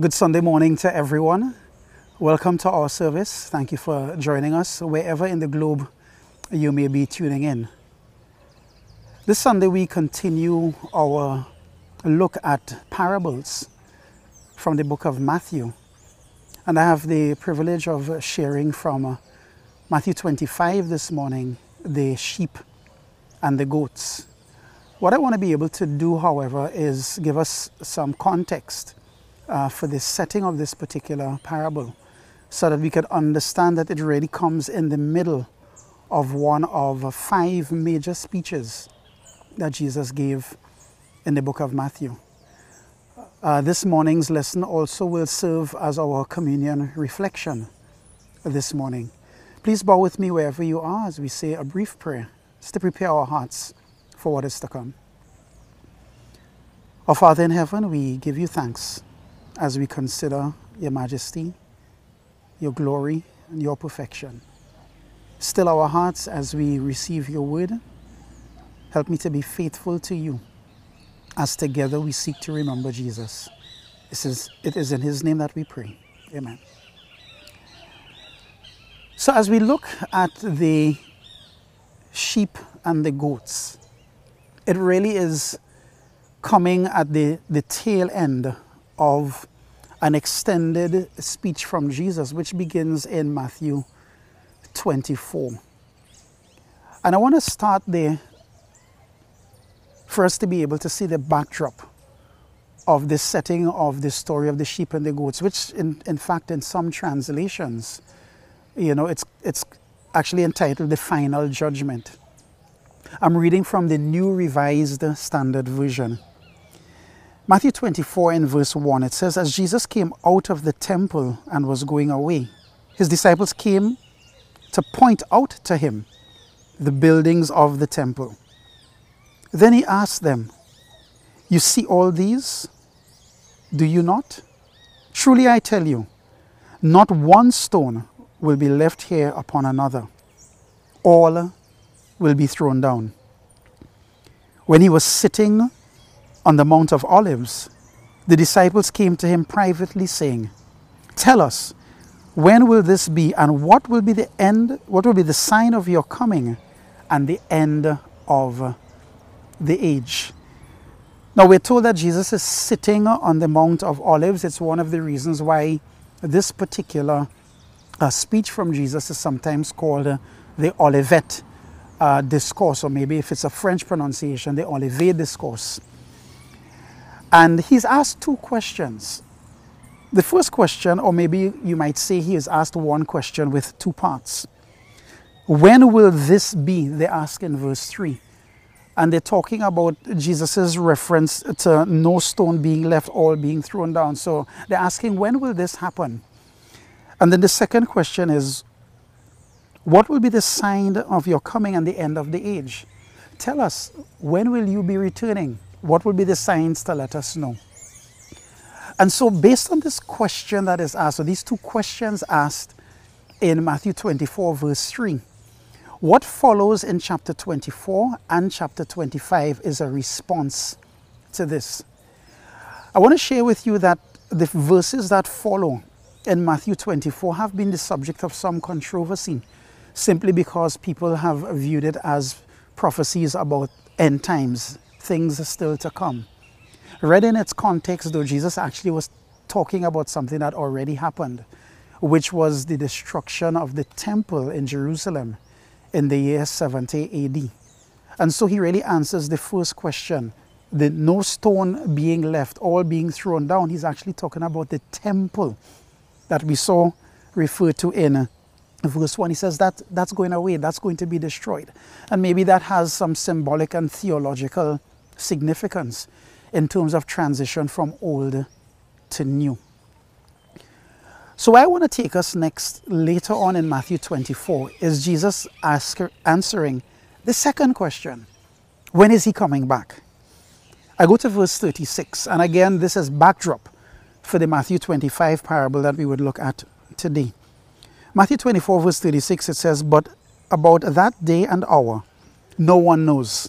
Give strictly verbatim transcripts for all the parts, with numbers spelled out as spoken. Good Sunday morning to everyone. Welcome to our service. Thank you for joining us wherever in the globe you may be tuning in. This Sunday we continue our look at parables from the book of Matthew. And I have the privilege of sharing from Matthew twenty-five this morning, the sheep and the goats. What I want to be able to do, however, is give us some context Uh, for the setting of this particular parable, so that we could understand that it really comes in the middle of one of five major speeches that Jesus gave in the book of Matthew. Uh, this morning's lesson also will serve as our communion reflection this morning. Please bow with me wherever you are as we say a brief prayer, just to prepare our hearts for what is to come. Our Father in heaven, we give you thanks as we consider your majesty, your glory, and your perfection. Still our hearts as we receive your word. Help me to be faithful to you as together we seek to remember Jesus. This is, it is in his name that we pray. Amen. So as we look at the sheep and the goats, it really is coming at the, the tail end of an extended speech from Jesus, which begins in Matthew twenty-four. And I want to start there for us to be able to see the backdrop of the setting of the story of the sheep and the goats, which in, in fact, in some translations, you know, it's, it's actually entitled The Final Judgment. I'm reading from the New Revised Standard Version. Matthew twenty-four in verse one, it says, "As Jesus came out of the temple and was going away, his disciples came to point out to him the buildings of the temple. Then he asked them, 'You see all these? Do you not? Truly I tell you, not one stone will be left here upon another. All will be thrown down.' When he was sitting on the Mount of Olives, the disciples came to him privately, saying, 'Tell us, when will this be, and what will be the end? What will be the sign of your coming, and the end of the age?'" Now we're told that Jesus is sitting on the Mount of Olives. It's one of the reasons why this particular uh, speech from Jesus is sometimes called uh, the Olivet uh, discourse, or maybe if it's a French pronunciation, the Olivet discourse. And he's asked two questions. The first question, or maybe you might say he is asked one question with two parts. When will this be? They ask in verse three. And they're talking about Jesus' reference to no stone being left, all being thrown down. So they're asking, when will this happen? And then the second question is, what will be the sign of your coming and the end of the age? Tell us, when will you be returning? What will be the signs to let us know? And so based on this question that is asked, so these two questions asked in Matthew twenty-four verse three, what follows in chapter twenty-four and chapter twenty-five is a response to this. I want to share with you that the verses that follow in Matthew twenty-four have been the subject of some controversy, simply because people have viewed it as prophecies about end times, things are still to come. Read in its context, though, Jesus actually was talking about something that already happened, which was the destruction of the temple in Jerusalem in the year seventy A D. And so he really answers the first question, the no stone being left, all being thrown down. He's actually talking about the temple that we saw referred to in verse one, he says that that's going away, that's going to be destroyed. And maybe that has some symbolic and theological significance in terms of transition from old to new. So where I want to take us next, later on in Matthew twenty-four, is Jesus ask, answering the second question. When is he coming back? I go to verse thirty-six, and again, this is backdrop for the Matthew twenty-five parable that we would look at today. Matthew twenty-four verse thirty-six, it says, "But about that day and hour no one knows,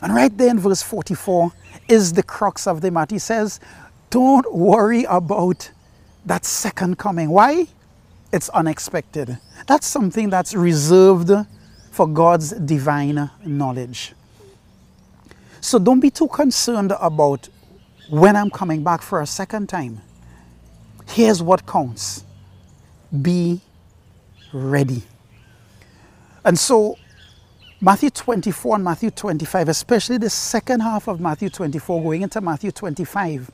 And right there in verse forty-four is the crux of the matter. He says, don't worry about that second coming. Why? It's unexpected. That's something that's reserved for God's divine knowledge. So don't be too concerned about when I'm coming back for a second time. Here's what counts. Be ready. And so Matthew twenty-four and Matthew twenty-five, especially the second half of Matthew twenty-four going into Matthew twenty-five,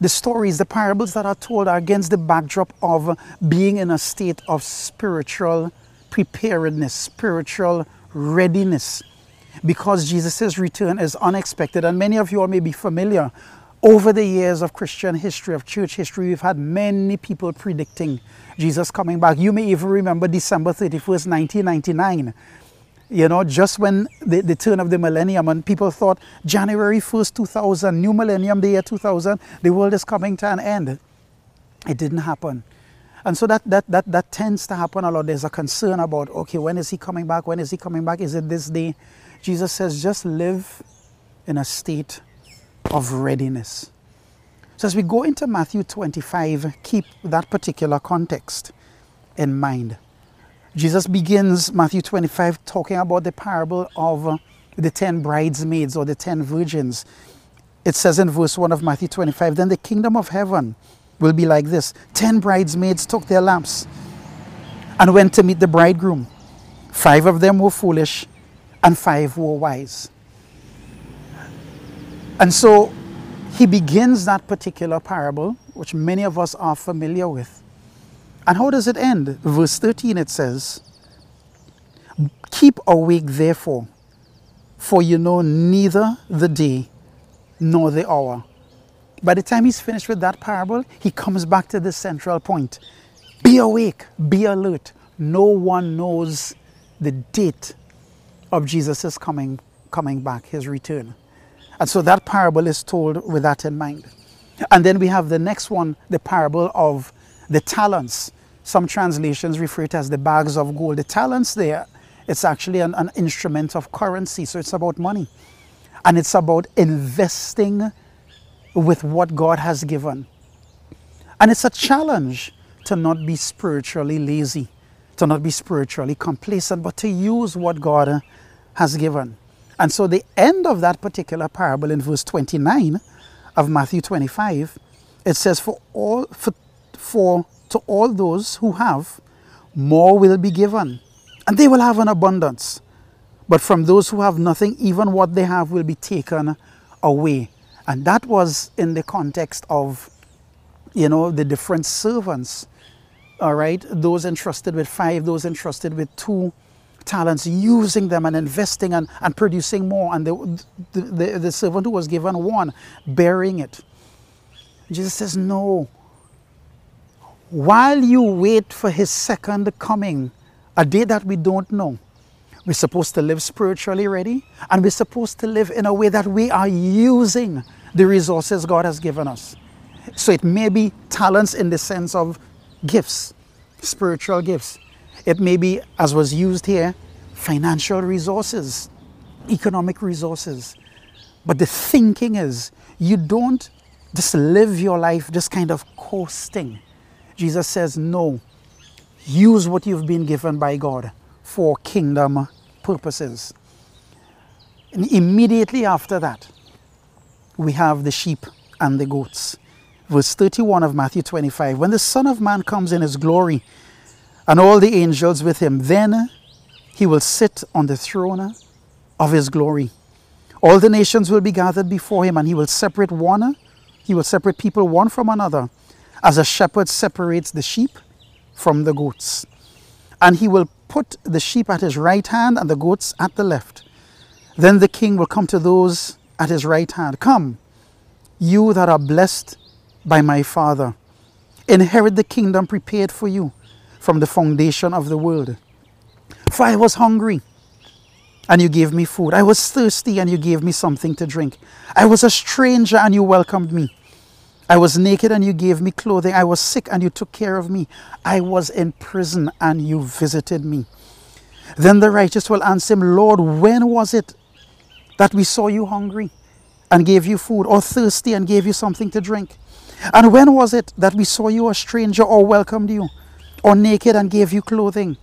the stories, the parables that are told are against the backdrop of being in a state of spiritual preparedness, spiritual readiness, because Jesus' return is unexpected. And many of you all may be familiar. Over the years of Christian history, of church history, we've had many people predicting Jesus coming back. You may even remember December thirty-first, nineteen ninety-nine. You know, just when the, the turn of the millennium, and people thought January first, two thousand, new millennium, the year two thousand, the world is coming to an end. It didn't happen. And so that, that, that, that tends to happen a lot. There's a concern about, okay, when is he coming back? When is he coming back? Is it this day? Jesus says, just live in a state of readiness. So as we go into Matthew twenty-five, keep that particular context in mind. Jesus begins Matthew twenty-five talking about the parable of the ten bridesmaids or the ten virgins. It says in verse one of Matthew twenty-five, then the kingdom of heaven will be like this. Ten bridesmaids took their lamps and went to meet the bridegroom. Five of them were foolish and five were wise. And so he begins that particular parable, which many of us are familiar with. And how does it end? Verse thirteen, it says, keep awake therefore, for you know neither the day nor the hour. By the time he's finished with that parable, he comes back to this central point. Be awake, be alert. No one knows the date of Jesus' coming, coming back, his return. And so that parable is told with that in mind. And then we have the next one, the parable of the talents. Some translations refer to it as the bags of gold. The talents there, it's actually an, an instrument of currency. So it's about money. And it's about investing with what God has given. And it's a challenge to not be spiritually lazy, to not be spiritually complacent, but to use what God has given. And so the end of that particular parable in verse twenty-nine of Matthew twenty-five, it says, for all, for For to all those who have, more will be given, and they will have an abundance. But from those who have nothing, even what they have will be taken away. And that was in the context of, you know, the different servants, all right? Those entrusted with five, those entrusted with two talents, using them and investing and, and producing more. And the, the, the, the servant who was given one, bearing it. Jesus says, no. While you wait for his second coming, a day that we don't know, we're supposed to live spiritually ready, and we're supposed to live in a way that we are using the resources God has given us. So it may be talents in the sense of gifts, spiritual gifts. It may be, as was used here, financial resources, economic resources. But the thinking is, you don't just live your life just kind of coasting. Jesus says, no, use what you've been given by God for kingdom purposes. And immediately after that, we have the sheep and the goats. verse thirty-one of Matthew twenty-five. When the Son of Man comes in his glory and all the angels with him, then he will sit on the throne of his glory. All the nations will be gathered before him, and he will separate one, he will separate people one from another, as a shepherd separates the sheep from the goats. And he will put the sheep at his right hand and the goats at the left. Then the king will come to those at his right hand. Come, you that are blessed by my Father, inherit the kingdom prepared for you from the foundation of the world. For I was hungry, and you gave me food. I was thirsty, and you gave me something to drink. I was a stranger, and you welcomed me. I was naked, and you gave me clothing. I was sick, and you took care of me. I was in prison, and you visited me. Then the righteous will answer him, Lord, when was it that we saw you hungry and gave you food, or thirsty and gave you something to drink? And when was it that we saw you a stranger or welcomed you, or naked and gave you clothing?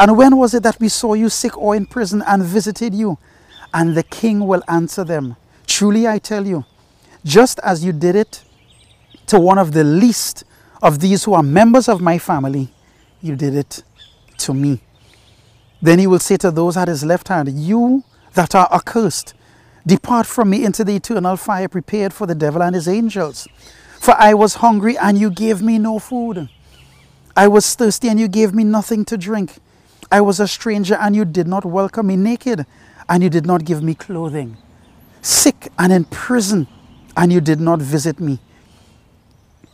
And when was it that we saw you sick or in prison and visited you? And the king will answer them, Truly I tell you, just as you did it to one of the least of these who are members of my family, you did it to me. Then he will say to those at his left hand, You that are accursed, depart from me into the eternal fire prepared for the devil and his angels. For I was hungry, and you gave me no food. I was thirsty, and you gave me nothing to drink. I was a stranger, and you did not welcome me, naked, and you did not give me clothing, sick and in prison, and you did not visit me.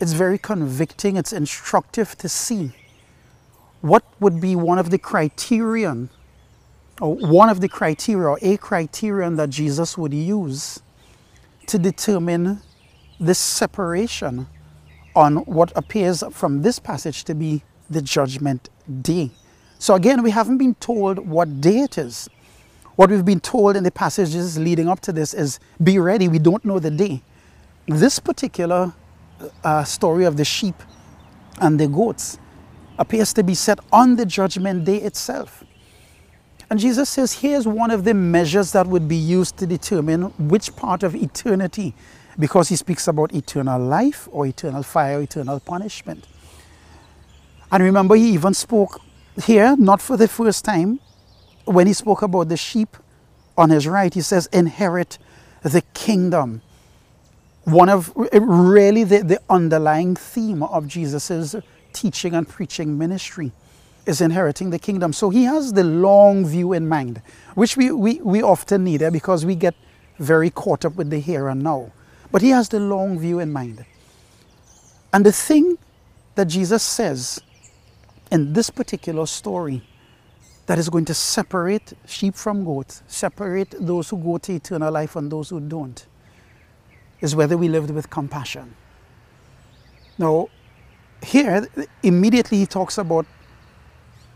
It's very convicting, it's instructive to see what would be one of the criterion, or one of the criteria, or a criterion that Jesus would use to determine this separation on what appears from this passage to be the judgment day. So again, we haven't been told what day it is. What we've been told in the passages leading up to this is, be ready, we don't know the day. This particular Uh, story of the sheep and the goats appears to be set on the judgment day itself. And Jesus says, here's one of the measures that would be used to determine which part of eternity, because he speaks about eternal life or eternal fire, or eternal punishment. And remember, he even spoke here, not for the first time, when he spoke about the sheep on his right, he says, inherit the kingdom. One of really the, the underlying theme of Jesus's teaching and preaching ministry is inheriting the kingdom. So he has the long view in mind, which we, we, we often need eh, because we get very caught up with the here and now. But he has the long view in mind. And the thing that Jesus says in this particular story that is going to separate sheep from goats, separate those who go to eternal life and those who don't, is whether we lived with compassion. Now, here, immediately he talks about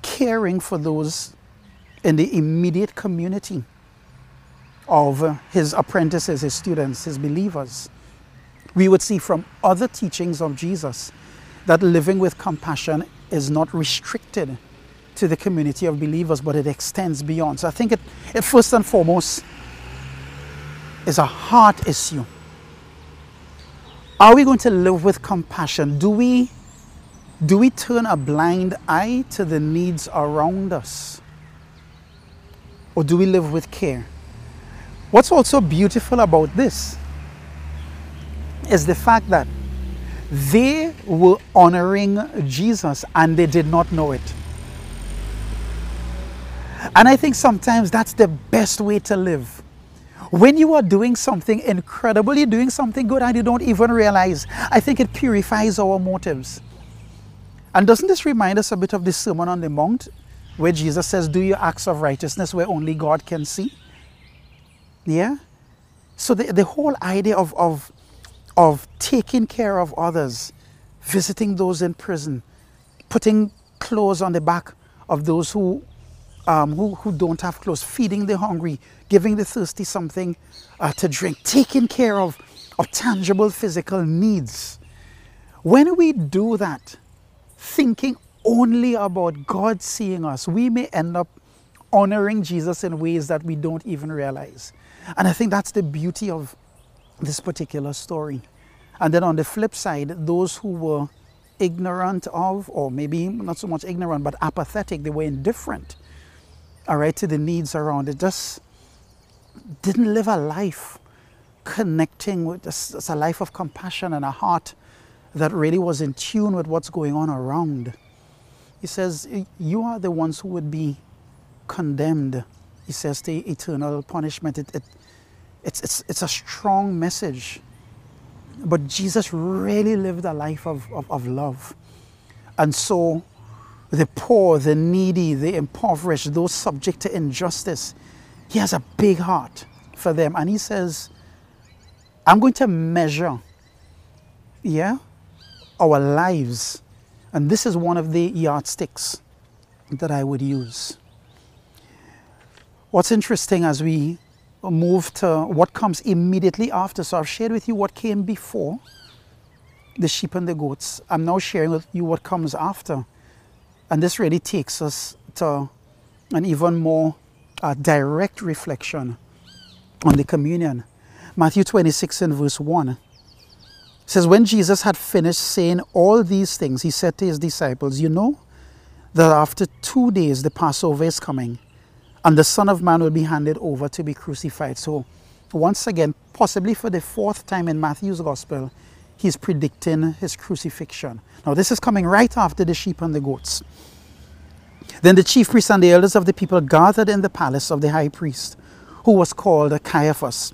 caring for those in the immediate community of his apprentices, his students, his believers. We would see from other teachings of Jesus that living with compassion is not restricted to the community of believers, but it extends beyond. So I think it, it first and foremost is a heart issue. Are we going to live with compassion? Do we, do we turn a blind eye to the needs around us? Or do we live with care? What's also beautiful about this is the fact that they were honoring Jesus and they did not know it. And I think sometimes that's the best way to live. When you are doing something incredible, you're doing something good and you don't even realize. I think it purifies our motives. And doesn't this remind us a bit of the Sermon on the Mount, where Jesus says, do your acts of righteousness where only God can see? Yeah? So the, the whole idea of, of, of taking care of others, visiting those in prison, putting clothes on the back of those who, um, who, who don't have clothes, feeding the hungry, giving the thirsty something uh, to drink, taking care of, of tangible physical needs. When we do that, thinking only about God seeing us, we may end up honoring Jesus in ways that we don't even realize. And I think that's the beauty of this particular story. And then on the flip side, those who were ignorant of, or maybe not so much ignorant, but apathetic, they were indifferent, all right, to the needs around. They just didn't live a life connecting with, just a life of compassion and a heart that really was in tune with what's going on around. He says, you are the ones who would be condemned, he says, to eternal punishment. It, it, it's, it's, it's a strong message. But Jesus really lived a life of, of, of love. And so the poor, the needy, the impoverished, those subject to injustice, he has a big heart for them. And he says, I'm going to measure, yeah, our lives. And this is one of the yardsticks that I would use. What's interesting as we move to what comes immediately after. So I've shared with you what came before the sheep and the goats. I'm now sharing with you what comes after. And this really takes us to an even more uh, direct reflection on the communion. Matthew twenty-six and verse one says, when Jesus had finished saying all these things, he said to his disciples, you know that after two days the Passover is coming, and the Son of Man will be handed over to be crucified. So once again, possibly for the fourth time in Matthew's Gospel, he's predicting his crucifixion. Now this is coming right after the sheep and the goats. Then the chief priests and the elders of the people gathered in the palace of the high priest, who was called Caiaphas.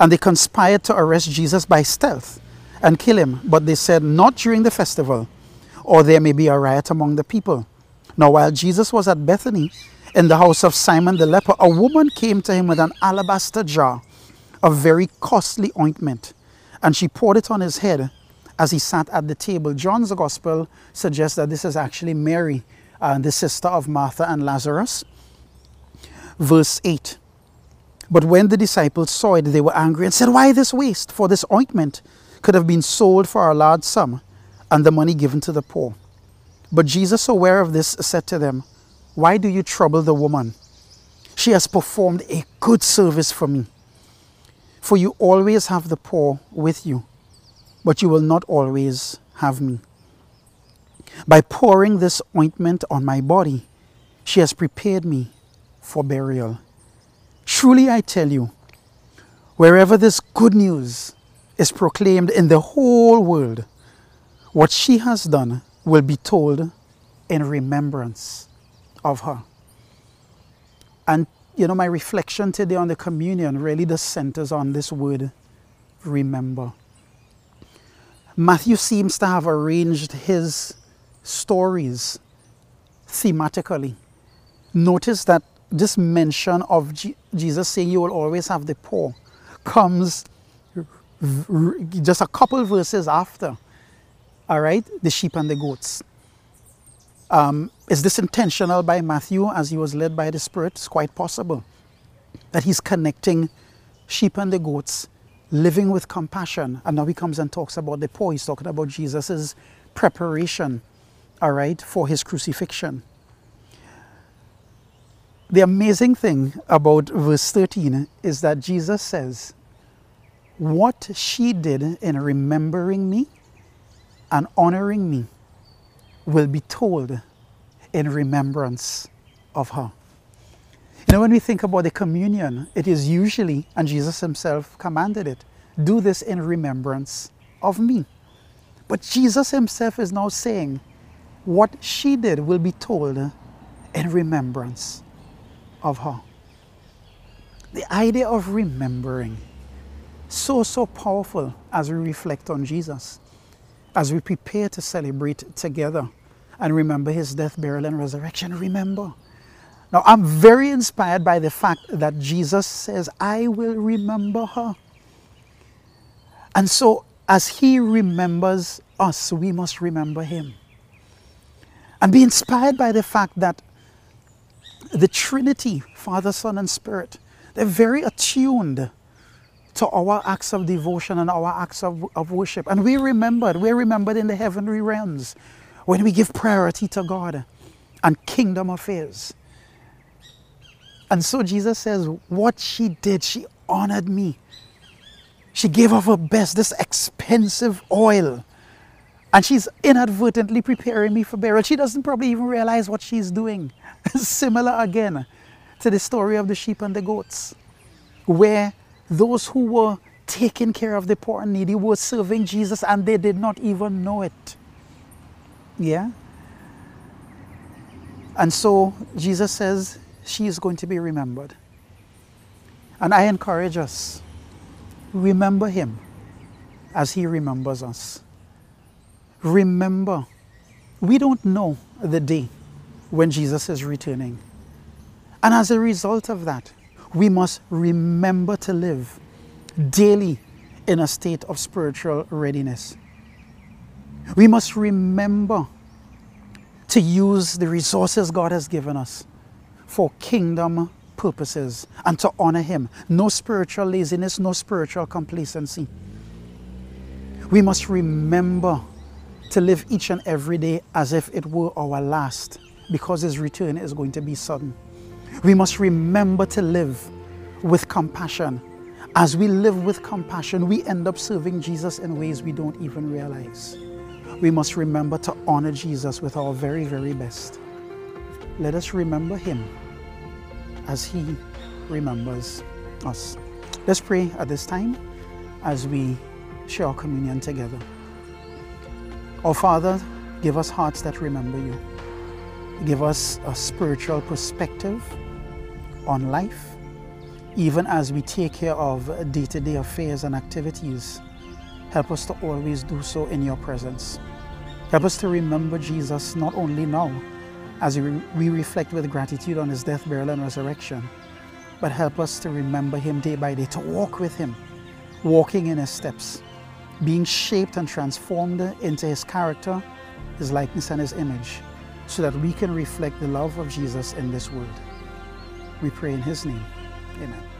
And they conspired to arrest Jesus by stealth and kill him. But they said, not during the festival, or there may be a riot among the people. Now while Jesus was at Bethany, in the house of Simon the leper, a woman came to him with an alabaster jar of very costly ointment, and she poured it on his head as he sat at the table. John's Gospel suggests that this is actually Mary, uh, the sister of Martha and Lazarus. Verse eight, but when the disciples saw it, they were angry and said, why this waste? For this ointment could have been sold for a large sum and the money given to the poor. But Jesus, aware of this, said to them, why do you trouble the woman? She has performed a good service for me. For you always have the poor with you, but you will not always have me. By pouring this ointment on my body, she has prepared me for burial. Truly I tell you, wherever this good news is proclaimed in the whole world, what she has done will be told in remembrance of her. And you know, my reflection today on the communion really just centers on this word, remember. Matthew seems to have arranged his stories thematically. Notice that this mention of Je- Jesus saying you will always have the poor comes v- just a couple verses after, all right, the sheep and the goats. Um, is this intentional by Matthew as he was led by the Spirit? It's quite possible that he's connecting sheep and the goats, living with compassion. And now he comes and talks about the poor. He's talking about Jesus's preparation, all right, for his crucifixion. The amazing thing about verse thirteen is that Jesus says, what she did in remembering me and honoring me will be told in remembrance of her. You know, when we think about the communion, it is usually, and Jesus himself commanded it, do this in remembrance of me. But Jesus himself is now saying, what she did will be told in remembrance of her. The idea of remembering, so, so powerful as we reflect on Jesus, as we prepare to celebrate together and remember his death, burial, and resurrection. Remember. Now, I'm very inspired by the fact that Jesus says, I will remember her. And so, as he remembers us, we must remember him. and be inspired by the fact that the Trinity, Father, Son, and Spirit, they're very attuned to our acts of devotion and our acts of, of worship. And we're remembered, we're remembered in the heavenly realms when we give priority to God and kingdom affairs. And so Jesus says, what she did, she honored me. She gave of her best, this expensive oil. And she's inadvertently preparing me for burial. She doesn't probably even realize what she's doing. Similar again to the story of the sheep and the goats, where those who were taking care of the poor and needy were serving Jesus and they did not even know it. Yeah? And so Jesus says she is going to be remembered. And I encourage us, remember him as he remembers us. Remember, we don't know the day when Jesus is returning. And as a result of that, we must remember to live daily in a state of spiritual readiness. We must remember to use the resources God has given us for kingdom purposes and to honor him. No spiritual laziness, no spiritual complacency. We must remember to live each and every day as if it were our last, because his return is going to be sudden. We must remember to live with compassion. As we live with compassion, we end up serving Jesus in ways we don't even realize. We must remember to honor Jesus with our very, very best. Let us remember him as he remembers us. Let's pray at this time as we share our communion together. Our Father, give us hearts that remember you. Give us a spiritual perspective on life, even as we take care of day-to-day affairs and activities. Help us to always do so in your presence. Help us to remember Jesus not only now, as we reflect with gratitude on his death, burial, and resurrection, but help us to remember him day by day, to walk with him, walking in his steps, being shaped and transformed into his character, his likeness, and his image, so that we can reflect the love of Jesus in this world. We pray in his name. Amen.